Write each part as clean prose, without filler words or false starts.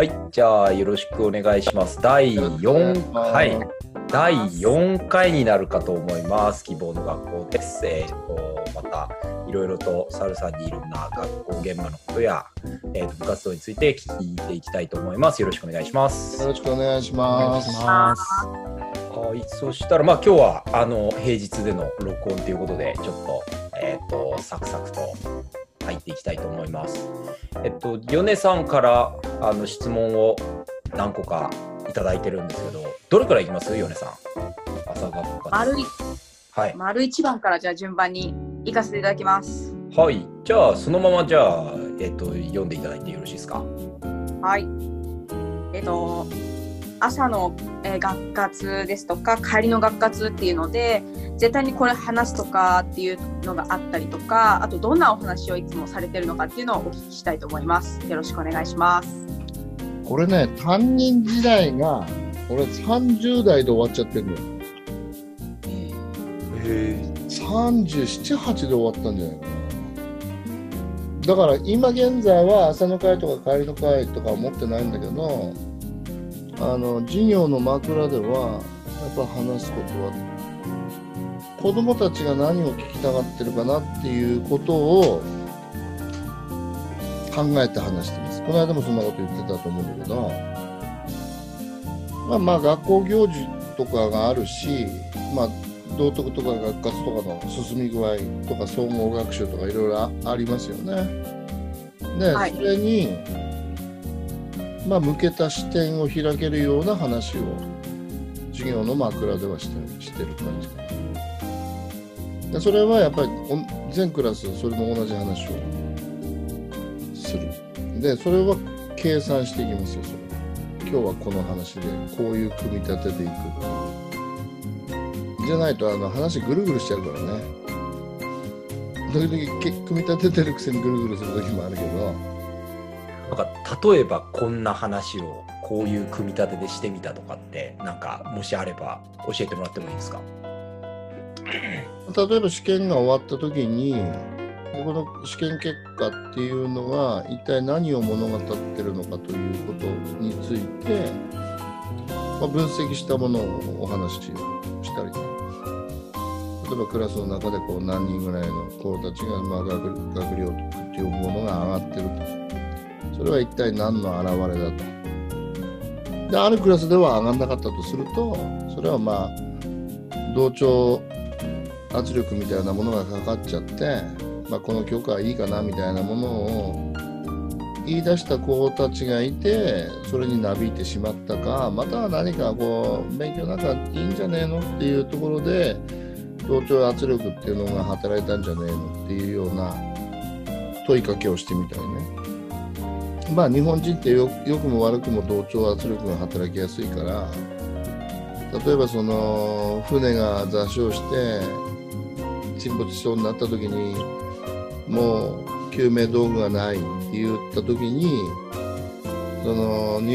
はい、じゃあよろしくお願いします。第4回になるかと思います。希望の学校です。またいろいろとサルさんにいろんな学校現場のことや、部活動について聞いていきたいと思います。よろしくお願いします。よろしくお願いします。はい、そしたら今日は平日での録音ということでちょっとサクサクと。入っていきたいと思います。米さんから質問を何個かいただいてるんですけど、どれくらいいきます？米さん。朝学科です。はい。丸一番からじゃあ順番に行かせていただきます。はい。じゃあそのままじゃあ読んでいただいてよろしいですか？はい。朝の学活ですとか帰りの学活っていうので絶対にこれ話すとかっていうのがあったりとか、あとどんなお話をいつもされてるのかっていうのをお聞きしたいと思います。よろしくお願いします。これね、担任時代が俺30代で終わっちゃってるのよ。37、8で終わったんじゃないかな。だから今現在は朝の会とか帰りの会とか持ってないんだけど、授業の枕ではやっぱ話すことは子どもたちが何を聞きたがってるかなっていうことを考えて話してます。この間もそんなこと言ってたと思うんだけど、まあ学校行事とかがあるし、道徳とか学活とかの進み具合とか総合学習とかいろいろありますよね。で、はい、それに向けた視点を開けるような話を授業の枕ではしてる感じかな。でそれはやっぱり全クラスそれも同じ話をする。でそれは計算していきますよ。それ今日はこの話でこういう組み立てでいくじゃないと話ぐるぐるしちゃうからね。時々組み立ててるくせにぐるぐるする時もあるけど、例えばこんな話をこういう組み立てでしてみたとかってもしあれば教えてもらってもいいですか？例えば試験が終わった時にこの試験結果っていうのは一体何を物語ってるのかということについて、分析したものをお話ししたりとか、例えばクラスの中で何人ぐらいの子たちが学力っていうものが上がってると。それは一体何の表れだと。であるクラスでは上がんなかったとすると、それは同調圧力みたいなものがかかっちゃって、この教科はいいかなみたいなものを言い出した子たちがいて、それになびいてしまったか、または何か勉強なんかいいんじゃねえのっていうところで同調圧力っていうのが働いたんじゃねえのっていうような問いかけをしてみたりね。日本人って良くも悪くも同調圧力が働きやすいから、例えば船が座礁して沈没しそうになった時にもう救命道具がないって言った時に日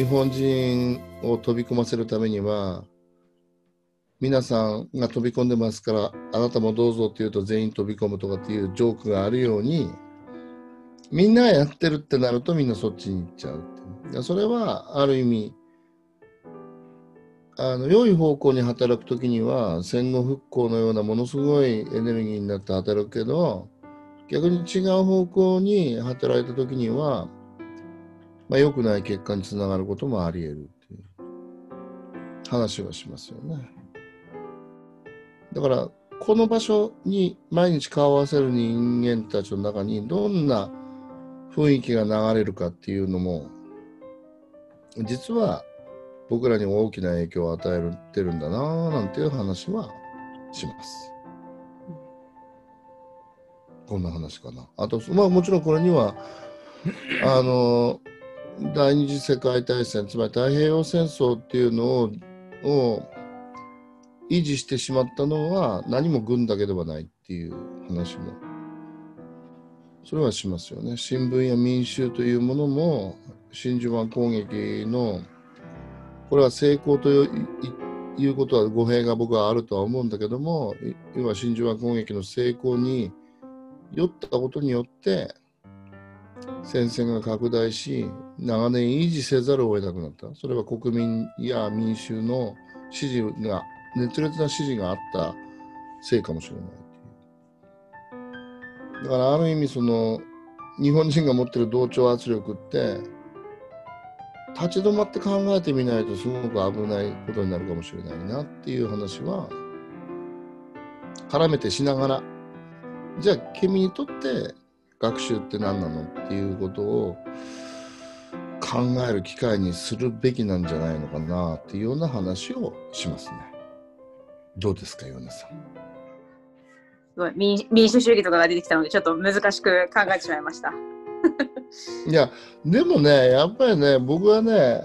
本人を飛び込ませるためには皆さんが飛び込んでますからあなたもどうぞって言うと全員飛び込むとかっていうジョークがあるように、みんながやってるってなるとみんなそっちに行っちゃうって。それはある意味良い方向に働くときには戦後復興のようなものすごいエネルギーになって働くけど、逆に違う方向に働いたときには、良くない結果につながることもあり得るっていう話はしますよね。だからこの場所に毎日顔を合わせる人間たちの中にどんな雰囲気が流れるかっていうのも実は僕らに大きな影響を与えてるんだなぁなんていう話はします。こんな話かな。あともちろんこれには第二次世界大戦、つまり太平洋戦争っていうのを維持してしまったのは何も軍だけではないっていう話もそれはしますよね。新聞や民衆というものも真珠湾攻撃のこれは成功ということは語弊が僕はあるとは思うんだけども、要は真珠湾攻撃の成功に酔ったことによって戦線が拡大し、長年維持せざるを得なくなった。それは国民や民衆の支持が、熱烈な支持があったせいかもしれない。だからある意味その日本人が持ってる同調圧力って立ち止まって考えてみないとすごく危ないことになるかもしれないなっていう話は絡めてしながら、じゃあ君にとって学習って何なのっていうことを考える機会にするべきなんじゃないのかなっていうような話をしますね。どうですか、ヨネさん。すごい 民主主義とかが出てきたのでちょっと難しく考えてしまいました。いやでもね、やっぱりね、僕はね、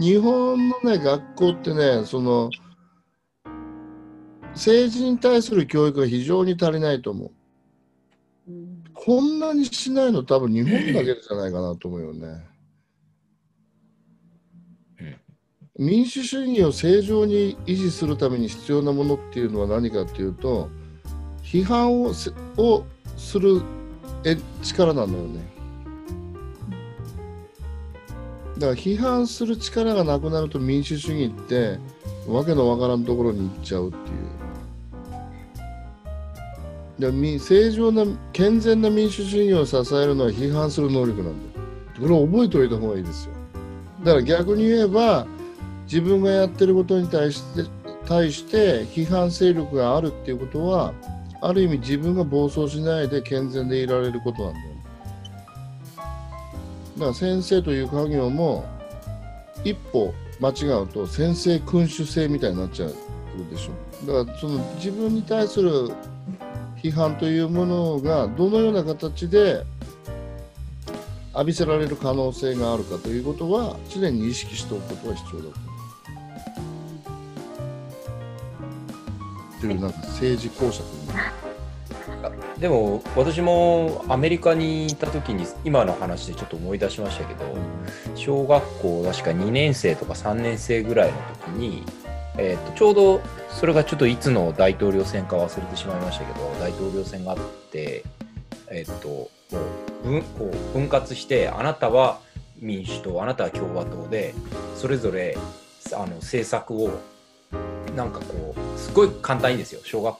日本のね学校ってね、その政治に対する教育が非常に足りないと思う。こんなにしないの多分日本だけじゃないかなと思うよね。民主主義を正常に維持するために必要なものっていうのは何かっていうと、批判をする力なんだよね。だから批判する力がなくなると民主主義ってわけのわからんところに行っちゃうっていう。正常な健全な民主主義を支えるのは批判する能力なんだよ。これを覚えておいた方がいいですよ。だから逆に言えば自分がやってることに対して批判勢力があるっていうことは、ある意味自分が暴走しないで健全でいられることなんだよ。だから先生という家業も一歩間違うと先生君主制みたいになっちゃうでしょ。だからその自分に対する批判というものがどのような形で浴びせられる可能性があるかということは常に意識しておくことが必要だという、なんか政治公爵に。でも私もアメリカにいた時に今の話でちょっと思い出しましたけど、小学校確か2年生とか3年生ぐらいの時に、ちょうどそれがちょっといつの大統領選か忘れてしまいましたけど、大統領選があって分割して、あなたは民主党、あなたは共和党で、それぞれ政策をなんかこうすごい簡単にですよ、小学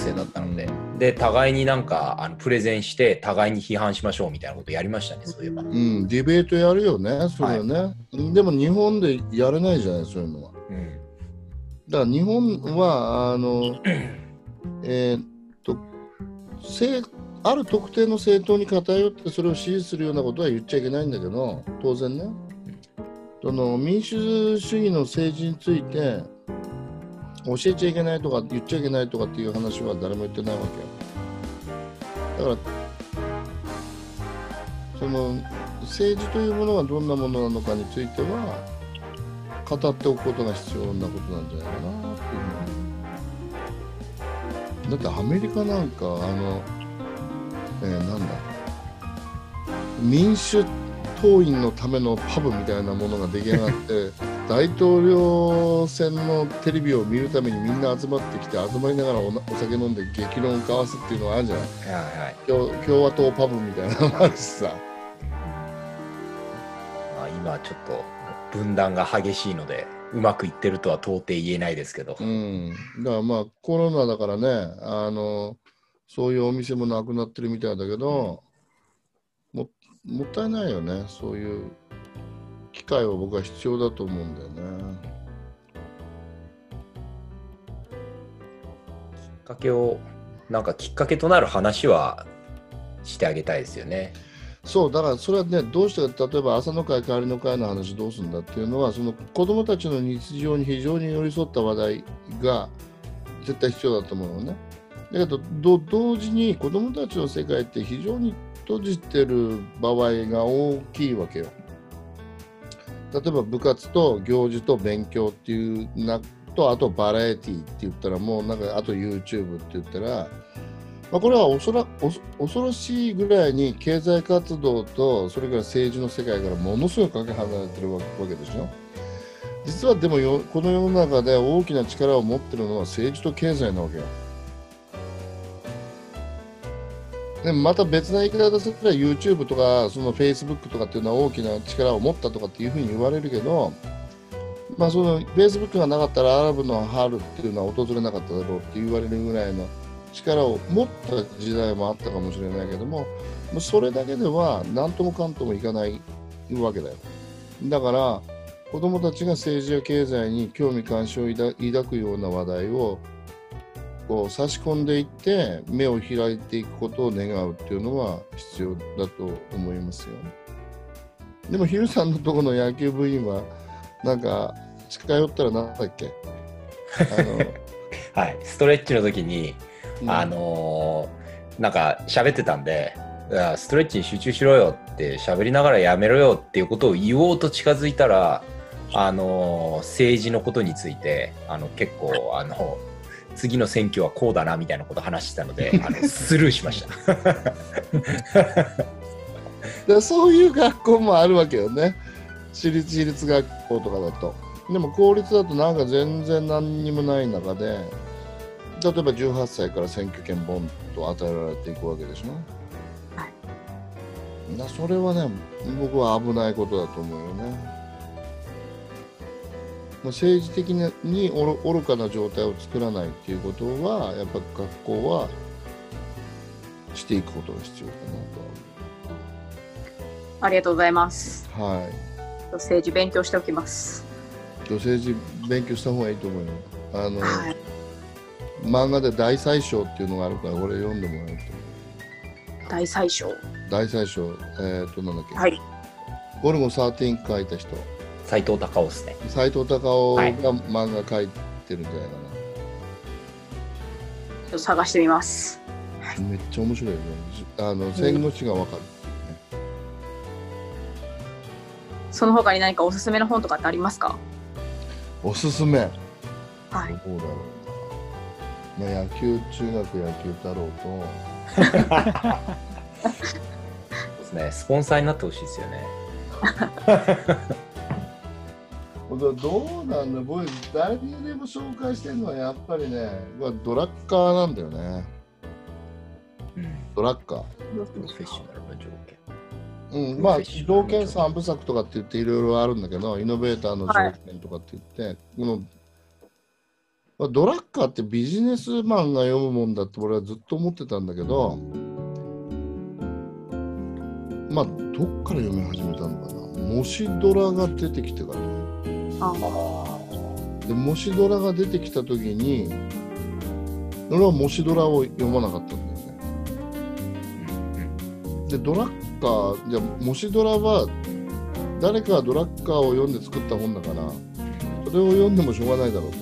生だったので、で互いになんかプレゼンして互いに批判しましょうみたいなことやりましたね、そういえば。うん、ディベートやるよね、それはね、はい。でも日本でやれないじゃない、そういうのは。うん、だから日本はある特定の政党に偏ってそれを支持するようなことは言っちゃいけないんだけど、当然ね、その民主主義の政治について教えちゃいけないとか言っちゃいけないとかっていう話は誰も言ってないわけよ。だからその政治というものはどんなものなのかについては語っておくことが必要なことなんじゃないかなっていう。だってアメリカなんかなんだ民主党員のためのパブみたいなものが出来上がって大統領選のテレビを見るためにみんな集まってきて、集まりながらお酒飲んで激論を交わすっていうのがあるんじゃない、はいはい、共和党パブみたいなのもあるしさ。今ちょっと分断が激しいのでうまくいってるとは到底言えないですけど、だからまあコロナだからね、そういうお店もなくなってるみたいだけど、もったいないよね。そういう機会は僕は必要だと思うんだよね。きっかけとなる話はしてあげたいですよね。そう、だからそれはね、どうして例えば朝の会、帰りの会の話どうするんだっていうのは、その子どもたちの日常に非常に寄り添った話題が絶対必要だと思うのね。だけど同時に子どもたちの世界って非常に閉じてる場合が大きいわけよ。例えば部活と行事と勉強っていうなと、あとバラエティって言ったらもうなんか、あと YouTube って言ったら、これは恐ろしいぐらいに経済活動とそれから政治の世界からものすごくかけ離れてるわけでしょ。実はでもこの世の中で大きな力を持ってるのは政治と経済なわけよ。でまた別な言い方すれば YouTube とかその Facebook とかっていうのは大きな力を持ったとかっていうふうに言われるけど、まあ、その Facebook がなかったらアラブの春っていうのは訪れなかっただろうって言われるぐらいの力を持った時代もあったかもしれないけども、それだけでは何ともかんともいかないわけだよ。だから子どもたちが政治や経済に興味関心を抱くような話題をこう差し込んでいって目を開いていくことを願うっていうのは必要だと思いますよ。でもヒルさんのところの野球部員はなんか近寄ったら何だっけはい、ストレッチの時に、なんか喋ってたんで、ストレッチに集中しろよって喋りながらやめろよっていうことを言おうと近づいたら、政治のことについて結構次の選挙はこうだなみたいなことを話してたのでスルーしましただそういう学校もあるわけよね。私立学校とかだと。でも公立だとなんか全然何にもない中で、例えば18歳から選挙権ボンと与えられていくわけでしょ。それはね、僕は危ないことだと思うよね。政治的に愚かな状態を作らないっていうことは、やっぱ学校はしていくことが必要かなと。ありがとうございます。はい。政治勉強しておきます。政治勉強した方がいいと思うよ。はい、漫画で大宰相っていうのがあるから、俺読んでもらうと。大宰相、なんだっけ、はい、ゴルゴ13書いた人、斎藤隆夫ですね。斎藤隆夫が漫画書いてるんじゃないかな、はい、ちょっと探してみます。めっちゃ面白いよね。戦後史がわかる、ね。その他に何かおすすめの本とかってありますか？おすすめ、はい、どうだろうな、野球、中学野球太郎とそうですね、スポンサーになってほしいですよねどうなんだ、僕誰にでも紹介してるのはやっぱりね、ドラッカーなんだよね、うん、ドラッカープロフェッショナルの条件、うん、まあ条件3部作とかって言っていろいろあるんだけど、イノベーターの条件とかって言って、はい、ドラッカーってビジネスマンが読むもんだって俺はずっと思ってたんだけど、まあどっから読み始めたのかな、もしドラが出てきてから、でもしドラが出てきた時に俺はもしドラを読まなかったんだよね。でドラッカー、じゃもしドラは誰かがドラッカーを読んで作った本だからそれを読んでもしょうがないだろうと、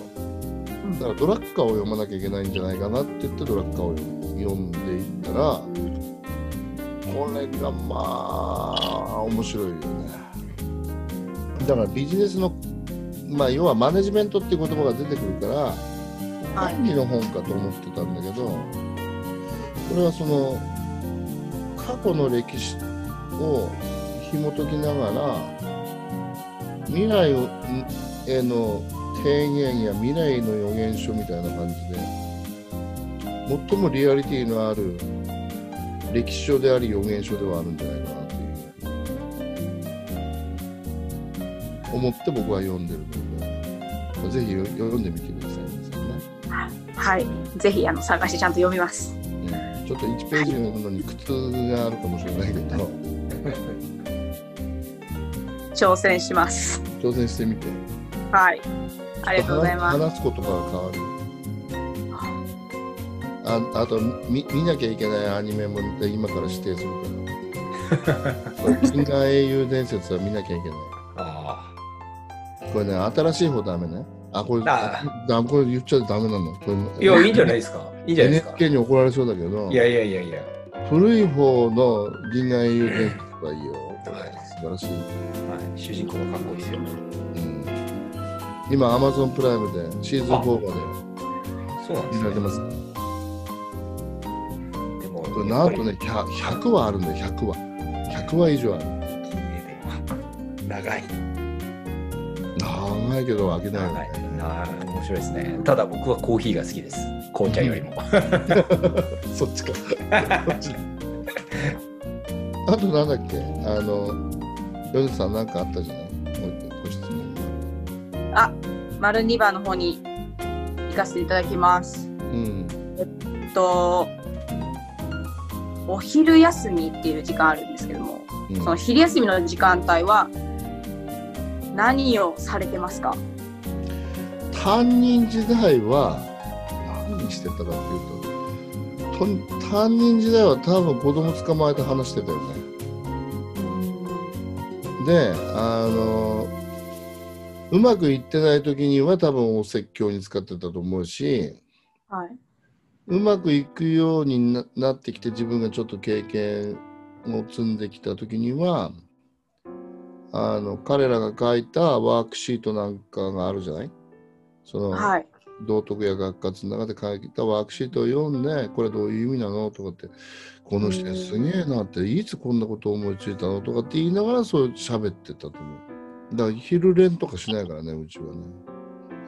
だからドラッカーを読まなきゃいけないんじゃないかなって言ってドラッカーを読んでいったら、これがまあ面白いよね。だからビジネスの、まあ要はマネジメントっていう言葉が出てくるから管理の本かと思ってたんだけど、これはその過去の歴史を紐解きながら未来への提言や未来の予言書みたいな感じで、最もリアリティのある歴史書であり予言書ではあるんじゃないかなという思って僕は読んでるので、ぜひ読んでみてくださいね。はい、ぜひ探してちゃんと読みます、うん、ちょっと1ページ読むのに苦痛があるかもしれないけど挑戦します。挑戦してみて。はい、ありがとうございます。話すことが変わる。あと 見なきゃいけないアニメも今から指定するから銀河英雄伝説は見なきゃいけない。これね、新しい方ダメね。これ言っちゃダメなの。いや、いいんじゃないですか。いいんじゃないですか。NHK に怒られそうだけど。いや。古い方の銀河英雄伝説はいいよ。素晴らしい。はい、主人公がかっこいいですよ。今、Amazon プライムでシーズン4まで見られてます。でもこれなんとね、100話あるんだよ、100話。100話以上ある。長いけど飽きないよね。面白いですね。ただ僕はコーヒーが好きです。紅茶よりも。そっちか。あとなんだっけ、ヨゼさんなんかあったじゃない、ご質問が。あ、丸2番の方に行かせていただきます。うん、お昼休みっていう時間あるんですけども、うん、その昼休みの時間帯は何をされてますか？担任時代は何してたかっていうと、担任時代は多分子供捕まえて話してたよね。で、うまくいってない時には多分お説教に使ってたと思うし、はい、うまくいくようになってきて自分がちょっと経験を積んできた時には彼らが書いたワークシートなんかがあるじゃない、その、はい、道徳や学活の中で書いたワークシートを読んで、これどういう意味なのとかって、この人すげえなって、いつこんなこと思いついたのとかって言いながらそう喋ってたと思う。だから昼練とかしないからね、うちはね。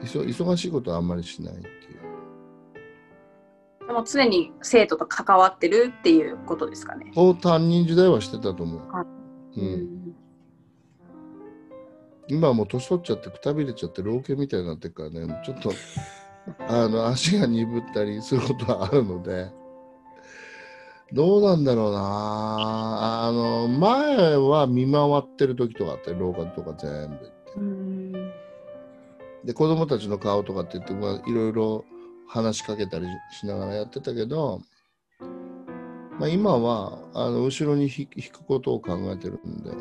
忙しいことはあんまりしないっていう。でも常に生徒と関わってるっていうことですかね。そう、担任時代はしてたと思う、はい、うん、今はもう年取っちゃってくたびれちゃって老犬みたいになってるからね、ちょっと足が鈍ったりすることはあるので、どうなんだろうな。前は見回ってる時とかあって、廊下とか全部行って、で子供たちの顔とかって言って、まあ、いろいろ話しかけたりしながらやってたけど、まあ、今は後ろに引くことを考えてるんで、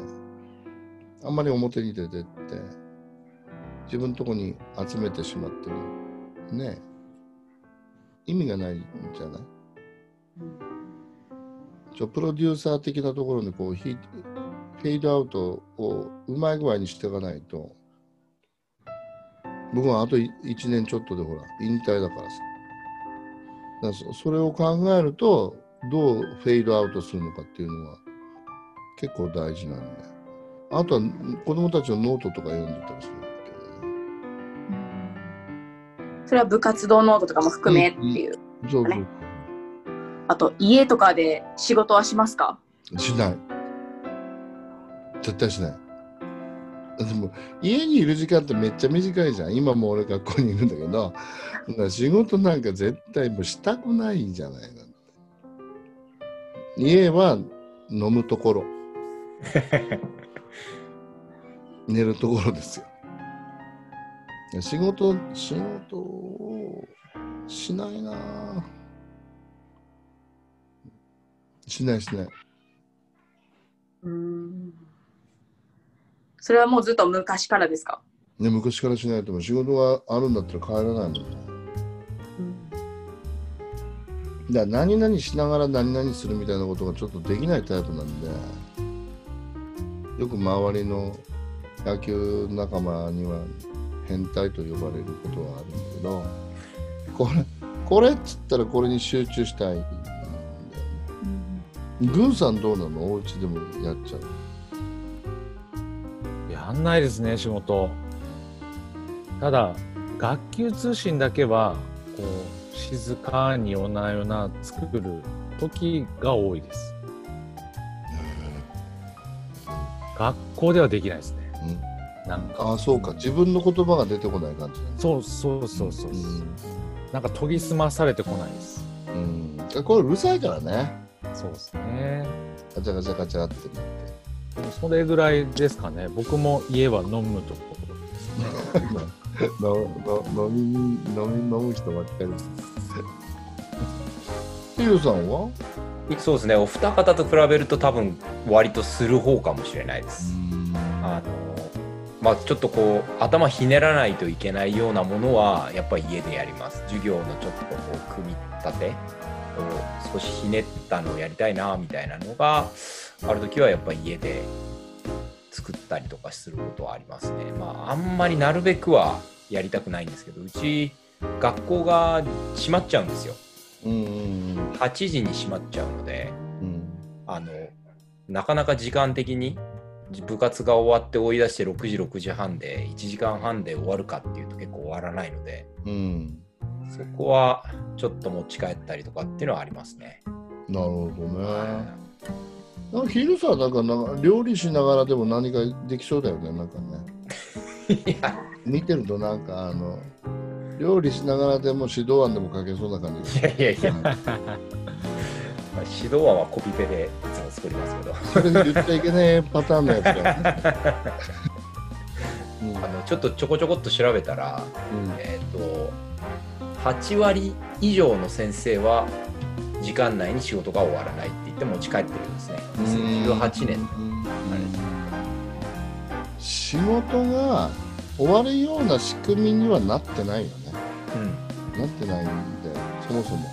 あんまり表に出てって自分のとこに集めてしまってるね、意味がないんじゃない？プロデューサー的なところにこうフェードアウトをうまい具合にしていかないと。僕はあと1年ちょっとでほら引退だからさ、だからそれを考えるとどうフェードアウトするのかっていうのは結構大事なんだよ。あとは子どもたちのノートとか読んでたりするんだけどね、うん、それは部活動ノートとかも含めっていう、うん、そうそう。あと家とかで仕事はしますか？しない、絶対しない。でも家にいる時間ってめっちゃ短いじゃん。今も俺学校にいるんだけど、だから仕事なんか絶対もうしたくないじゃない。なんて家は飲むところ寝るところですよ。仕事をしないなぁ、しないしない。それはもうずっと昔からですか？ね、昔からしないと。仕事があるんだったら帰らないもんね、うん、だから何々しながら何々するみたいなことがちょっとできないタイプなんで、よく周りの野球仲間には変態と呼ばれることはあるんだけど、これっつったらこれに集中したい。軍さんどうなの？お家でもやっちゃう？やんないですね、仕事。ただ学級通信だけはこう静かに夜な夜な作る時が多いです、うん、学校ではできないですね、うん、なんか。あ、そうか、自分の言葉が出てこない感じ、ね、そう、うん、なんか研ぎ澄まされてこないです、うん、これうるさいからね。そうですね、ガチャガチャガチャってなって、それぐらいですかね。僕も家は飲むところですね飲む人ばっかりですヒルさんは？そうですね、お二方と比べると多分割とする方かもしれないです。まあ、ちょっとこう頭ひねらないといけないようなものはやっぱり家でやります。授業のちょっとこう組み立て少しひねったのをやりたいなみたいなのがあるときはやっぱり家で作ったりとかすることはありますね。まああんまりなるべくはやりたくないんですけど、うち学校が閉まっちゃうんですよ、8時に閉まっちゃうので、なかなか時間的に部活が終わって追い出して6時6時半で1時間半で終わるかっていうと結構終わらないので、そこはちょっと持ち帰ったりとかっていうのはありますね。なるほどね。なんか昼さ、なんか料理しながらでも何かできそうだよね、なんかね。いや見てるとなんか料理しながらでも指導案でも書けそうな感じが。いやいやいや、指導案はコピペでいつも作りますけど。それ言っちゃいけないパターンのやつだよね。ちょっとちょこちょこっと調べたら、8割以上の先生は時間内に仕事が終わらないって言って持ち帰ってるんですね。2018年。仕事が終わるような仕組みにはなってないよね。なってないんで、そもそも。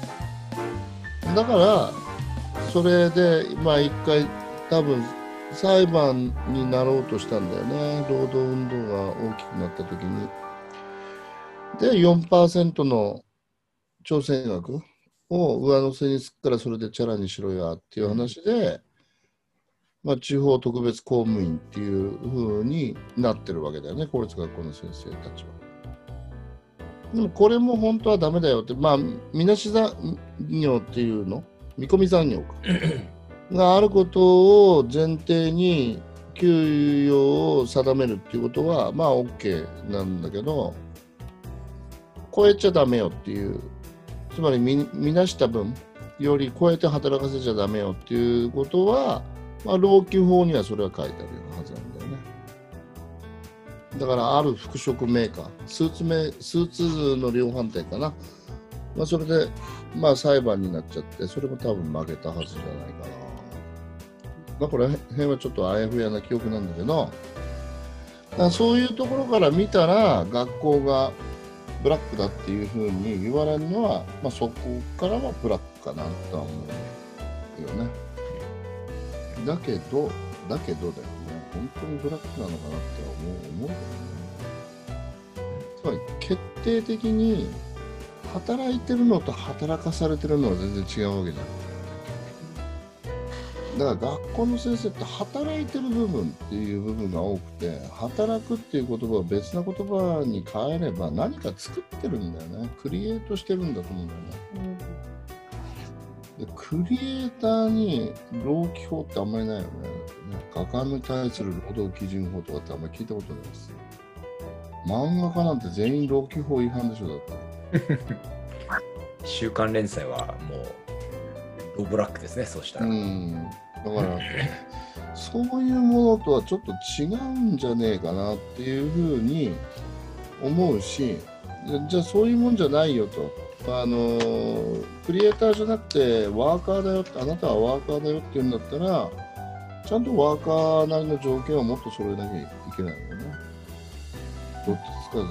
だからそれでまあ一回多分裁判になろうとしたんだよね。労働運動が大きくなった時に。で 4% の調整額を上乗せにすっからそれでチャラにしろやっていう話で、まあ、地方特別公務員っていう風になってるわけだよね、公立学校の先生たちは。でもこれも本当はダメだよって、まあ、みなし残業っていうの、見込み残業かがあることを前提に給与を定めるっていうことはまあ OK なんだけど、超えちゃダメよっていう、つまり見なした分より超えて働かせちゃダメよっていうことは、まあ、労基法にはそれは書いてあるはずなんだよね。だからある服飾メーカー、スーツの量販店かな、まあ、それで、まあ、裁判になっちゃって、それも多分負けたはずじゃないかな。まあ、これ辺はちょっとあやふやな記憶なんだけど、そういうところから見たら学校がブラックだっていうふうに言われるのは、まあ、そこからはブラックかなとは思うよね。だけどだよね、本当にブラックなのかなって思うけどね。つまり決定的に働いてるのと働かされてるのは全然違うわけじゃん。だから学校の先生って働いてる部分っていう部分が多くて、働くっていう言葉を別な言葉に変えれば何か作ってるんだよね。クリエイトしてるんだと思うんだよね。でクリエイターに労基法ってあんまりないよね。画家に対する労働基準法とかってあんまり聞いたことないですよ。漫画家なんて全員労基法違反でしょ、だって。週刊連載はもうロブラックですね、そうしたら。だからそういうものとはちょっと違うんじゃねえかなっていうふうに思うし、じゃあそういうもんじゃないよと、クリエイターじゃなくてワーカーだよって、あなたはワーカーだよって言うんだったら、ちゃんとワーカーなりの条件をもっと揃えなきゃいけないよね。どっちつかずだ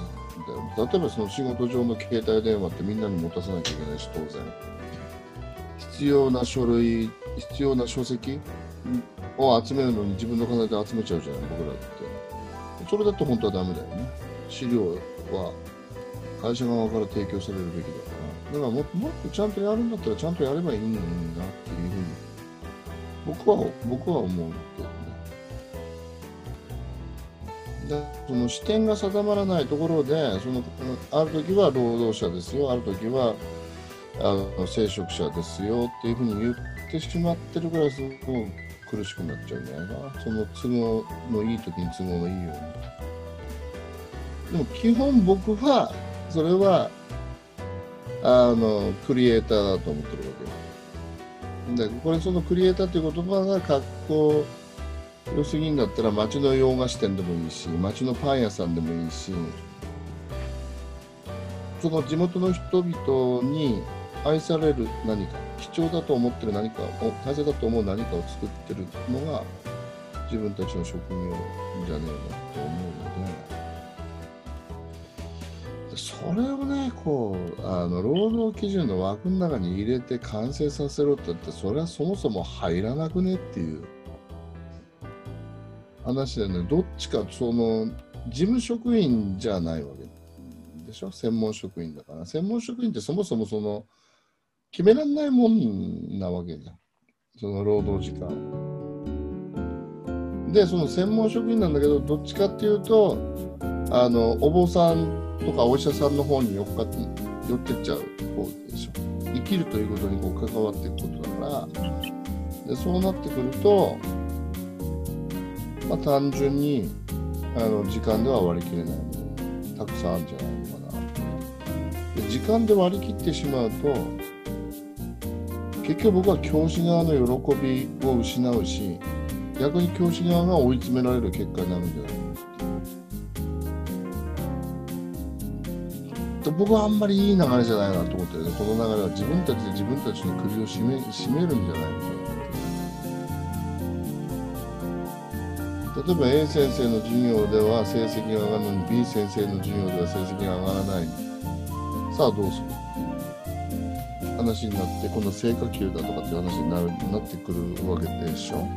よ。例えばその仕事上の携帯電話ってみんなに持たさなきゃいけないし、当然必要な書類、必要な書籍を集めるのに自分の金で集めちゃうじゃない、僕らって。それだと本当はダメだよね。資料は会社側から提供されるべきだから。だからもっとちゃんとやるんだったらちゃんとやればいいのになっていうふうに僕は思うけどね。その視点が定まらないところで、ある時は労働者ですよ、ある時は聖職者ですよっていうふうに言ってしまってるぐらいすごく苦しくなっちゃうんじゃないかな。その都合のいい時に都合のいいように。でも基本僕はそれはクリエイターだと思ってるわけで、これそのクリエイターっていう言葉がかっこよすぎんだったら、町の洋菓子店でもいいし、町のパン屋さんでもいいし、その地元の人々に愛される何か、貴重だと思ってる何かを、大切だと思う何かを作ってるのが自分たちの職業じゃねえかと思うので、それをね、こう労働基準の枠の中に入れて完成させろって言って、それはそもそも入らなくねっていう話でね、どっちかその事務職員じゃないわけでしょ、専門職員だから。専門職員ってそもそもその決められないもんなわけじゃん、その労働時間で。その専門職員なんだけど、どっちかっていうとお坊さんとかお医者さんの方に寄ってっちゃう方でしょ。生きるということにこう関わっていくことだから、でそうなってくると、まあ、単純に時間では割り切れないものたくさんあるんじゃないのかな。で時間で割り切ってしまうと結局僕は教師側の喜びを失うし、逆に教師側が追い詰められる結果になるんじゃないの。僕はあんまりいい流れじゃないなと思ってるね。この流れは自分たちで自分たちの首を絞めるんじゃないのかな。例えば A 先生の授業では成績が上がるのに B 先生の授業では成績が上がらない。さあどうする話になって、今度成果給だとかって話に なってくるわけでしょ。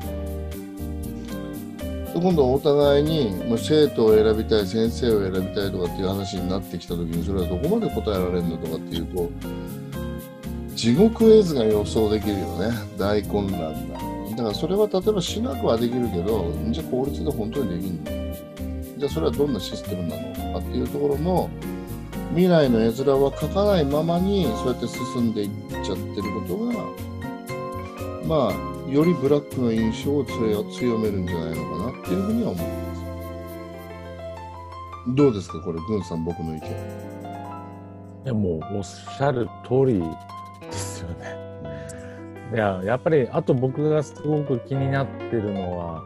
今度お互いに生徒を選びたい先生を選びたいとかっていう話になってきた時に、それはどこまで答えられるのとかっていうと、地獄絵図が予想できるよね。大混乱だ。だからそれは例えば私学はできるけど、じゃあ公立で本当にできるの、じゃあそれはどんなシステムなのとかっていうところの未来の絵面は描かないままにそうやって進んでいっちゃってることが、まあよりブラックの印象を強めるんじゃないのかなっていうふうには思います。どうですかこれ、軍さん、僕の意見。いや、もうおっしゃる通りですよね。いや、やっぱりあと僕がすごく気になってるのは、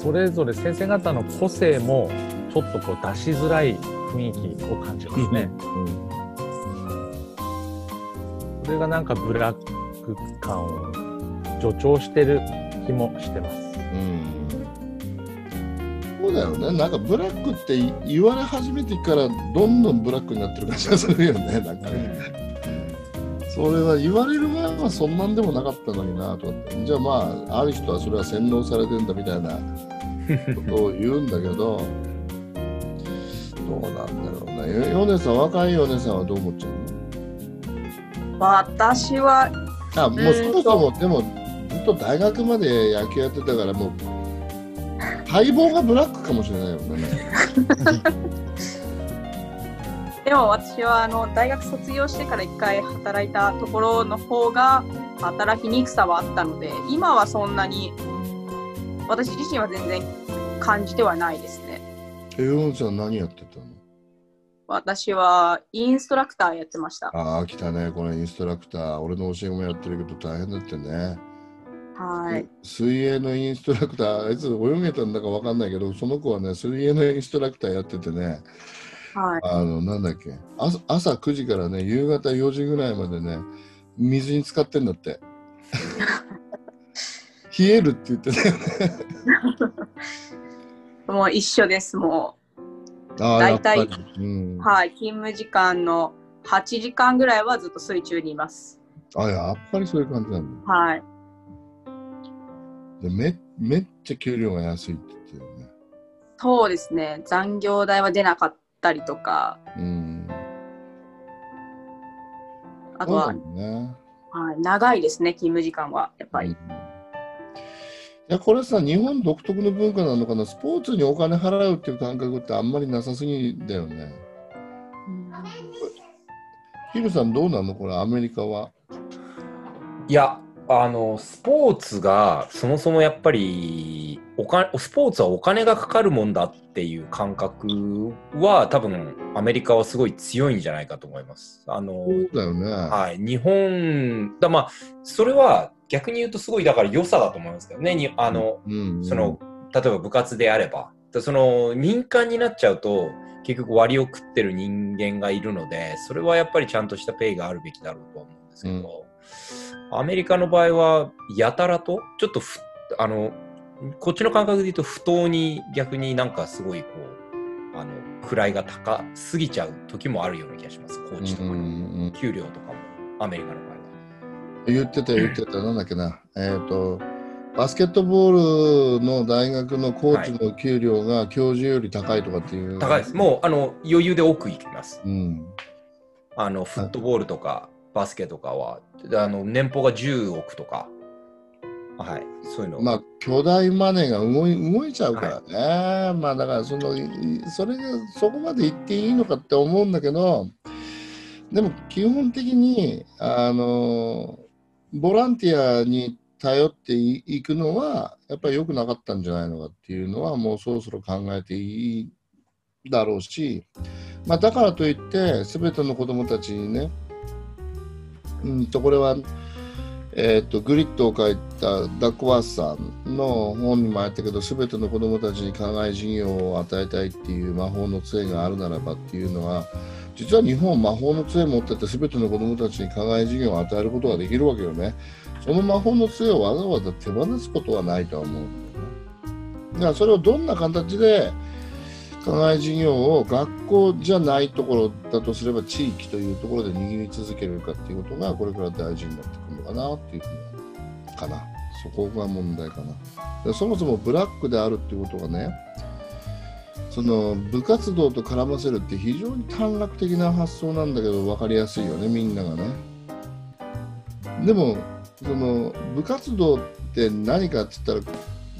それぞれ先生方の個性もちょっとこう出しづらい雰囲気を感じますね。うん、それがなんかブラック感を助長してる気もしてます。うん、そうだよね。なんかブラックって言われ始めてからどんどんブラックになってる感じがするよね。なんかね、それは言われる前はそんなんでもなかったのになとかって、じゃあまあある人はそれは洗脳されてんだみたいなことを言うんだけどどうなんだろうね。ヨネさん、若いヨネさんはどう思っちゃうの？私はあ、もうそもそもでもずっと大学まで野球やってたから、もう待望がブラックかもしれないよね。でも私は大学卒業してから一回働いたところの方が働きにくさはあったので、今はそんなに私自身は全然感じてはないですね。ヨンちゃん何やってたの？私はインストラクターやってました。ああ、来たね。これインストラクター。俺の教えもやってるけど大変だってね。はい。水泳のインストラクター、あいつ泳げたんだかわかんないけど、その子はね、水泳のインストラクターやっててね。はい。なんだっけ。朝9時からね、夕方4時ぐらいまでね、水に浸かってんだって。冷えるって言ってたよね。もう一緒です、もう。大体、うん、はい、勤務時間の8時間ぐらいはずっと水中にいます。あ、やっぱりそういう感じなんだ。はい。で、めっちゃ給料が安いって言ってるね。そうですね。残業代は出なかったりとか。うん。あとは、ね、はい、長いですね、勤務時間はやっぱり。うん、いやこれさ、日本独特の文化なのかな。スポーツにお金払うっていう感覚ってあんまりなさすぎだよね。ヒルさんどうなのこれ、アメリカは。いや、スポーツがそもそもやっぱりスポーツはお金がかかるもんだっていう感覚は多分アメリカはすごい強いんじゃないかと思います。そうだよね。はい、日本だ、まあそれは逆に言うとすごいだから良さだと思いますけどね。にその例えば部活であれば、その民間になっちゃうと結局割を食ってる人間がいるので、それはやっぱりちゃんとしたペイがあるべきだろうとは思うんですけど、アメリカの場合はやたらとちょっとこっちの感覚で言うと不当に逆になんかすごいこう位が高すぎちゃう時もあるような気がします。コーチとかの給料とかもアメリカの場合。言ってたなんだっけな、バスケットボールの大学のコーチの給料が教授より高いとかっていう、はい、高いです。もう余裕で奥行きます、うん、フットボールとかバスケとかは年俸が10億とか、はい、そういうの、まあ巨大マネーが動いちゃうからね、はい、まあだからそれがそこまでいっていいのかって思うんだけど、でも基本的にボランティアに頼っていくのはやっぱり良くなかったんじゃないのかっていうのはもうそろそろ考えていいだろうし、まあ、だからといって全ての子どもたちにね、これは、グリッドを書いたダックワースさんの本にもあったけど、全ての子どもたちに課外授業を与えたいっていう魔法の杖があるならばっていうのは、実は日本魔法の杖持ってて全ての子どもたちに課外授業を与えることができるわけよね。その魔法の杖をわざわざ手放すことはないとは思う。だからそれをどんな形で課外授業を学校じゃないところだとすれば地域というところで握り続けるかっていうことがこれから大事になってくるのかなっていうふうかな。そこが問題かな。そもそもブラックであるっていうことがね、その部活動と絡ませるって非常に短絡的な発想なんだけど分かりやすいよね、みんながね。でもその部活動って何かって言ったら、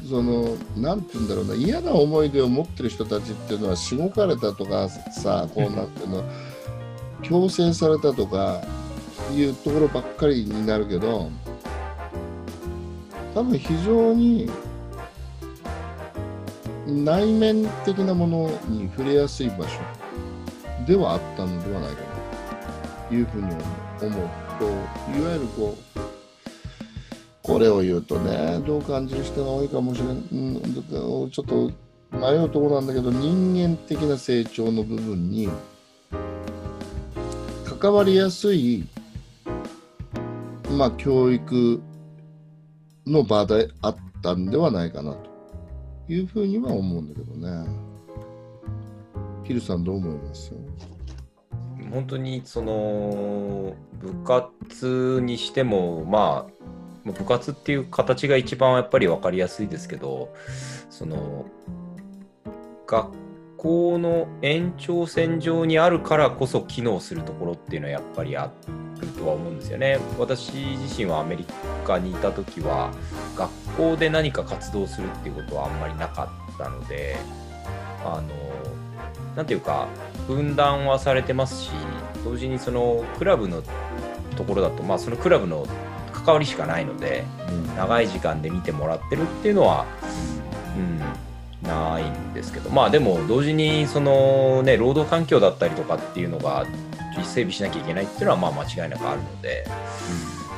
そのなんて言うんだろうな、嫌な思い出を持ってる人たちっていうのはしごかれたとかさ、こうなんていうの強制されたとかいうところばっかりになるけど、多分非常に内面的なものに触れやすい場所ではあったのではないかなというふうに思うと、いわゆるこうこれを言うとね、どう感じる人が多いかもしれない、ちょっと迷うところなんだけど、人間的な成長の部分に関わりやすい、まあ、教育の場であったんではないかなというふうには思うんだけどね。ヒルさんどう思います？本当にその部活にしても、まあ部活っていう形が一番やっぱり分かりやすいですけど、その学校の延長線上にあるからこそ機能するところっていうのはやっぱりあるとは思うんですよね。私自身はアメリカにいた時は学校で何か活動するっていうことはあんまりなかったので、なんていうか分断はされてますし、同時にそのクラブのところだと、まあそのクラブの関わりしかないので、長い時間で見てもらってるっていうのは、ないんですけど、まあでも同時にそのね、労働環境だったりとかっていうのが整備しなきゃいけないっていうのはまあ間違いなくあるので、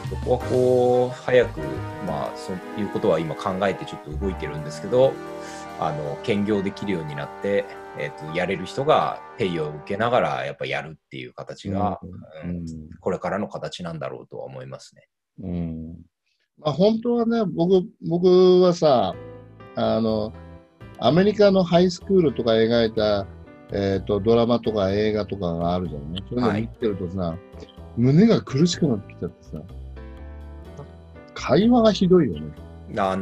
そこはこう早く、まあそういうことは今考えてちょっと動いてるんですけど、兼業できるようになって、やれる人がペイを受けながらやっぱやるっていう形が、これからの形なんだろうとは思いますね。まあ、本当はね、僕はさ、アメリカのハイスクールとか描いた、ドラマとか映画とかがあるじゃんね。それを見てるとさ、胸が苦しくなってきちゃってさ、会話がひどいよね。あ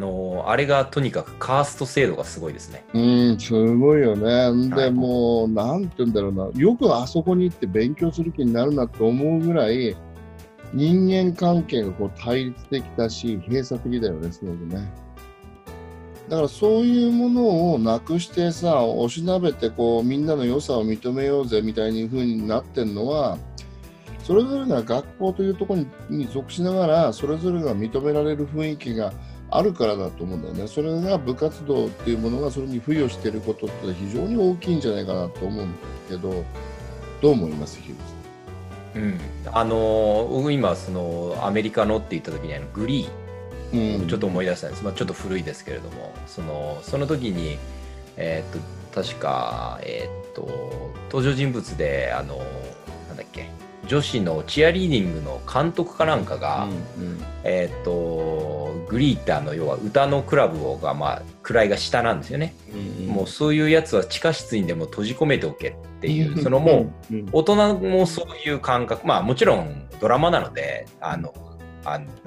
れがとにかくカースト制度がすごいですね。すごいよね。で、もうなんて言うんだろうな、よくあそこに行って勉強する気になるなと思うぐらい、人間関係がこう対立的だし閉鎖的だよね、すごくね。だからそういうものをなくしてさ、おしなべてこうみんなの良さを認めようぜみたいに風になってんのは、それぞれが学校というところに属しながらそれぞれが認められる雰囲気があるからだと思うんだよね。それが部活動っていうものがそれに付与していることって非常に大きいんじゃないかなと思うんだけど、どう思いますヒルさん？僕今そのアメリカのって言った時にグリーちょっと思い出したんです。まあ、ちょっと古いですけれども、その時に、確か、登場人物でなんだっけ、女子のチアリーディングの監督かなんかが、グリーターの要は歌のクラブをが、まあ位が下なんですよね。もうそういうやつは地下室にでも閉じ込めておけっていう、そのもう大人もそういう感覚、まあもちろんドラマなのでな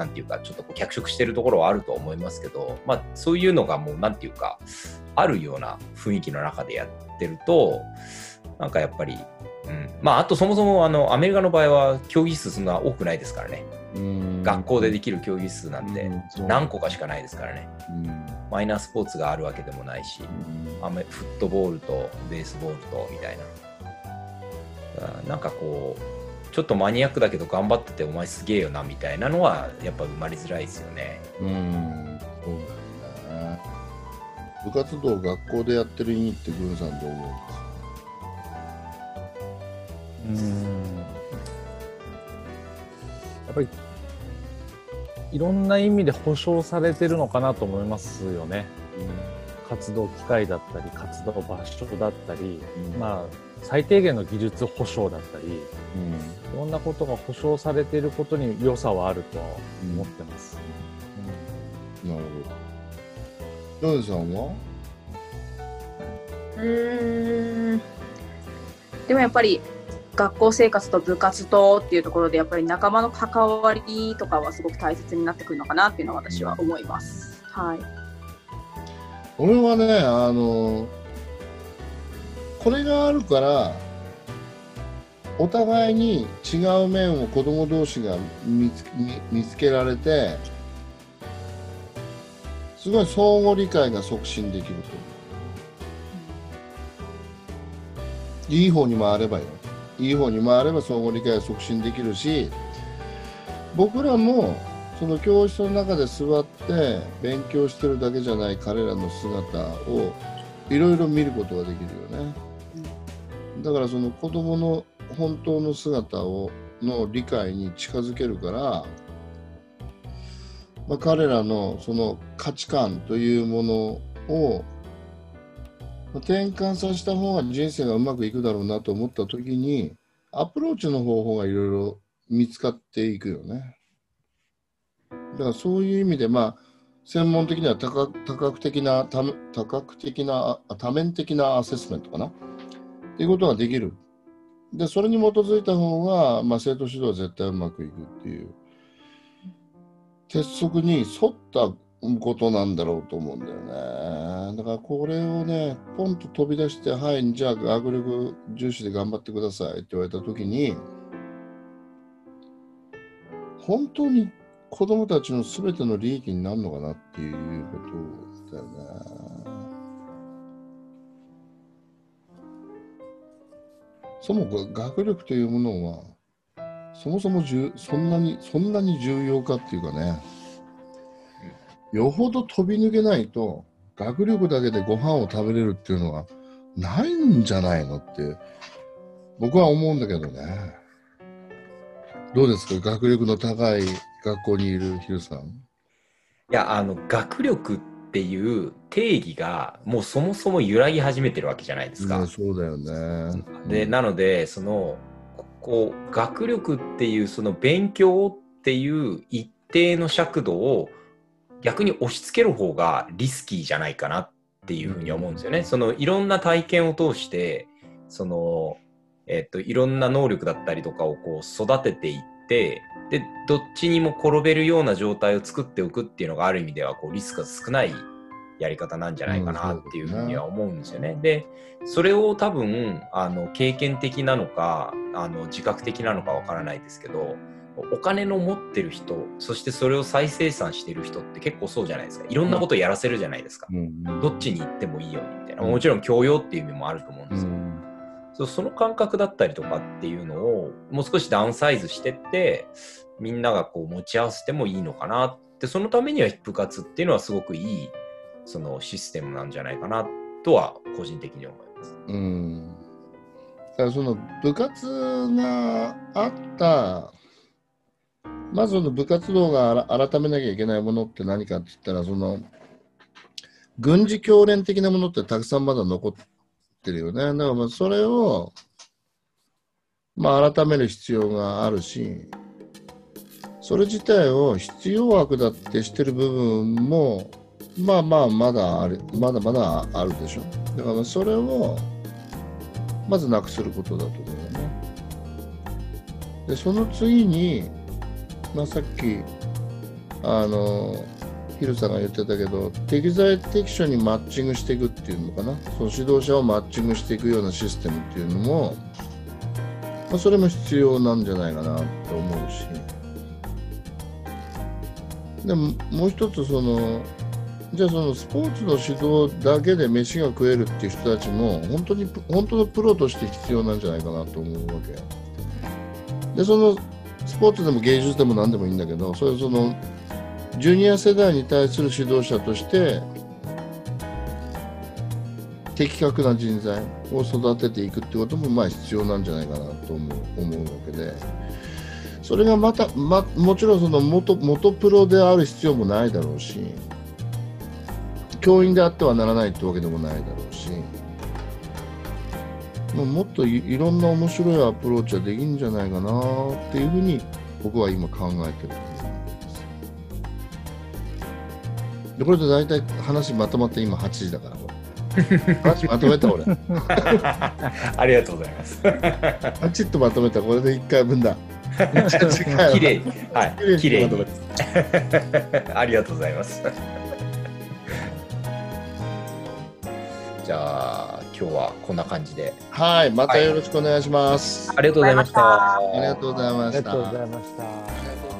んていうかちょっとこう脚色してるところはあると思いますけど、まあそういうのがもうなんていうかあるような雰囲気の中でやってると、なんかやっぱり。まあ、あとそもそもアメリカの場合は競技数そんな多くないですからね。学校でできる競技数なんて何個かしかないですからね。マイナースポーツがあるわけでもないし、フットボールとベースボールとみたいな、なんかこちょっとマニアックだけど頑張っててお前すげえよなみたいなのはやっぱ生まれづらいですよね。うん、そうなんだね。部活動学校でやってる意味ってグンさんどう思うんですか？やっぱりいろんな意味で保障されてるのかなと思いますよね。活動機会だったり活動場所だったり、まあ最低限の技術保障だったり、いろんなことが保障されていることに良さはあると思ってます。なるほど。ヨネさんは？でもやっぱり学校生活と部活とっていうところでやっぱり仲間の関わりとかはすごく大切になってくるのかなっていうのは私は思います。はい。俺はね、これがあるからお互いに違う面を子供同士が見つけられてすごい相互理解が促進できると、いい方に回ればよ、いい方に回れば相互理解が促進できるし、僕らもその教室の中で座って勉強してるだけじゃない彼らの姿をいろいろ見ることができるよね。だからその子どもの本当の姿をの理解に近づけるから、まあ、彼らのその価値観というものを転換させた方が人生がうまくいくだろうなと思った時にアプローチの方法がいろいろ見つかっていくよね。だからそういう意味で、まあ、専門的には多面的なアセスメントかなっていうことができる。でそれに基づいた方が、まあ、生徒指導は絶対うまくいくっていう鉄則に沿ったことなんだろうと思うんだよね。だからこれをねポンと飛び出して「はいじゃあ学力重視で頑張ってください」って言われた時に本当に子供たちのすべての利益になるのかなっていうことだよね。そもそも学力というものはそもそもそんなに重要かっていうかね、よほど飛び抜けないと学力だけでご飯を食べれるっていうのはないんじゃないのって僕は思うんだけどね。どうですか、学力の高い学校にいるヒルさん。いや、学力っていう定義がもうそもそも揺らぎ始めてるわけじゃないですか。そうだよね。で、なのでそのこう学力っていうその勉強っていう一定の尺度を逆に押し付ける方がリスキーじゃないかなっていうふうに思うんですよね。そのいろんな体験を通してその、いろんな能力だったりとかをこう育てていって。でどっちにも転べるような状態を作っておくっていうのがある意味ではこうリスクが少ないやり方なんじゃないかなっていうふうには思うんですよね。でそれを多分経験的なのか自覚的なのかわからないですけど、お金の持ってる人、そしてそれを再生産してる人って結構そうじゃないですか。いろんなことをやらせるじゃないですか、どっちに行ってもいいようにみたいな。もちろん教養っていう意味もあると思うんですよ。その感覚だったりとかっていうのをもう少しダウンサイズしてってみんながこう持ち合わせてもいいのかなって、そのためには部活っていうのはすごくいいそのシステムなんじゃないかなとは個人的に思います。だからその部活があった、まずその部活動が改めなきゃいけないものって何かって言ったら、その軍事教練的なものってたくさんまだ残ってってるよね。だからまあそれを、まあ、改める必要があるし、それ自体を必要悪だってしてる部分もまあまあまだあるでしょ。だからそれをまずなくすることだと思うよね。でその次に、まあ、さっきヒルさんが言ってたけど、適材適所にマッチングしていくっていうのかな、その指導者をマッチングしていくようなシステムっていうのも、まあ、それも必要なんじゃないかなと思うし、でももう一つそのじゃあそのスポーツの指導だけで飯が食えるっていう人たちも本当のプロとして必要なんじゃないかなと思うわけ。でそのスポーツでも芸術でも何でもいいんだけど、それはそのジュニア世代に対する指導者として的確な人材を育てていくってこともまあ必要なんじゃないかなと思うわけで、それがまた、もちろんその元プロである必要もないだろうし、教員であってはならないってわけでもないだろうし、もっといろんな面白いアプローチはできるんじゃないかなっていうふうに僕は今考えてるんです。でこれで大体話まとまって今8時だから話まとめた俺ありがとうございますパチッとまとめた、これで1回分だきれいに、はい、きれいにありがとうございますじゃあ今日はこんな感じで、はい、またよろしくお願いします、はい、ありがとうございました。ありがとうございました。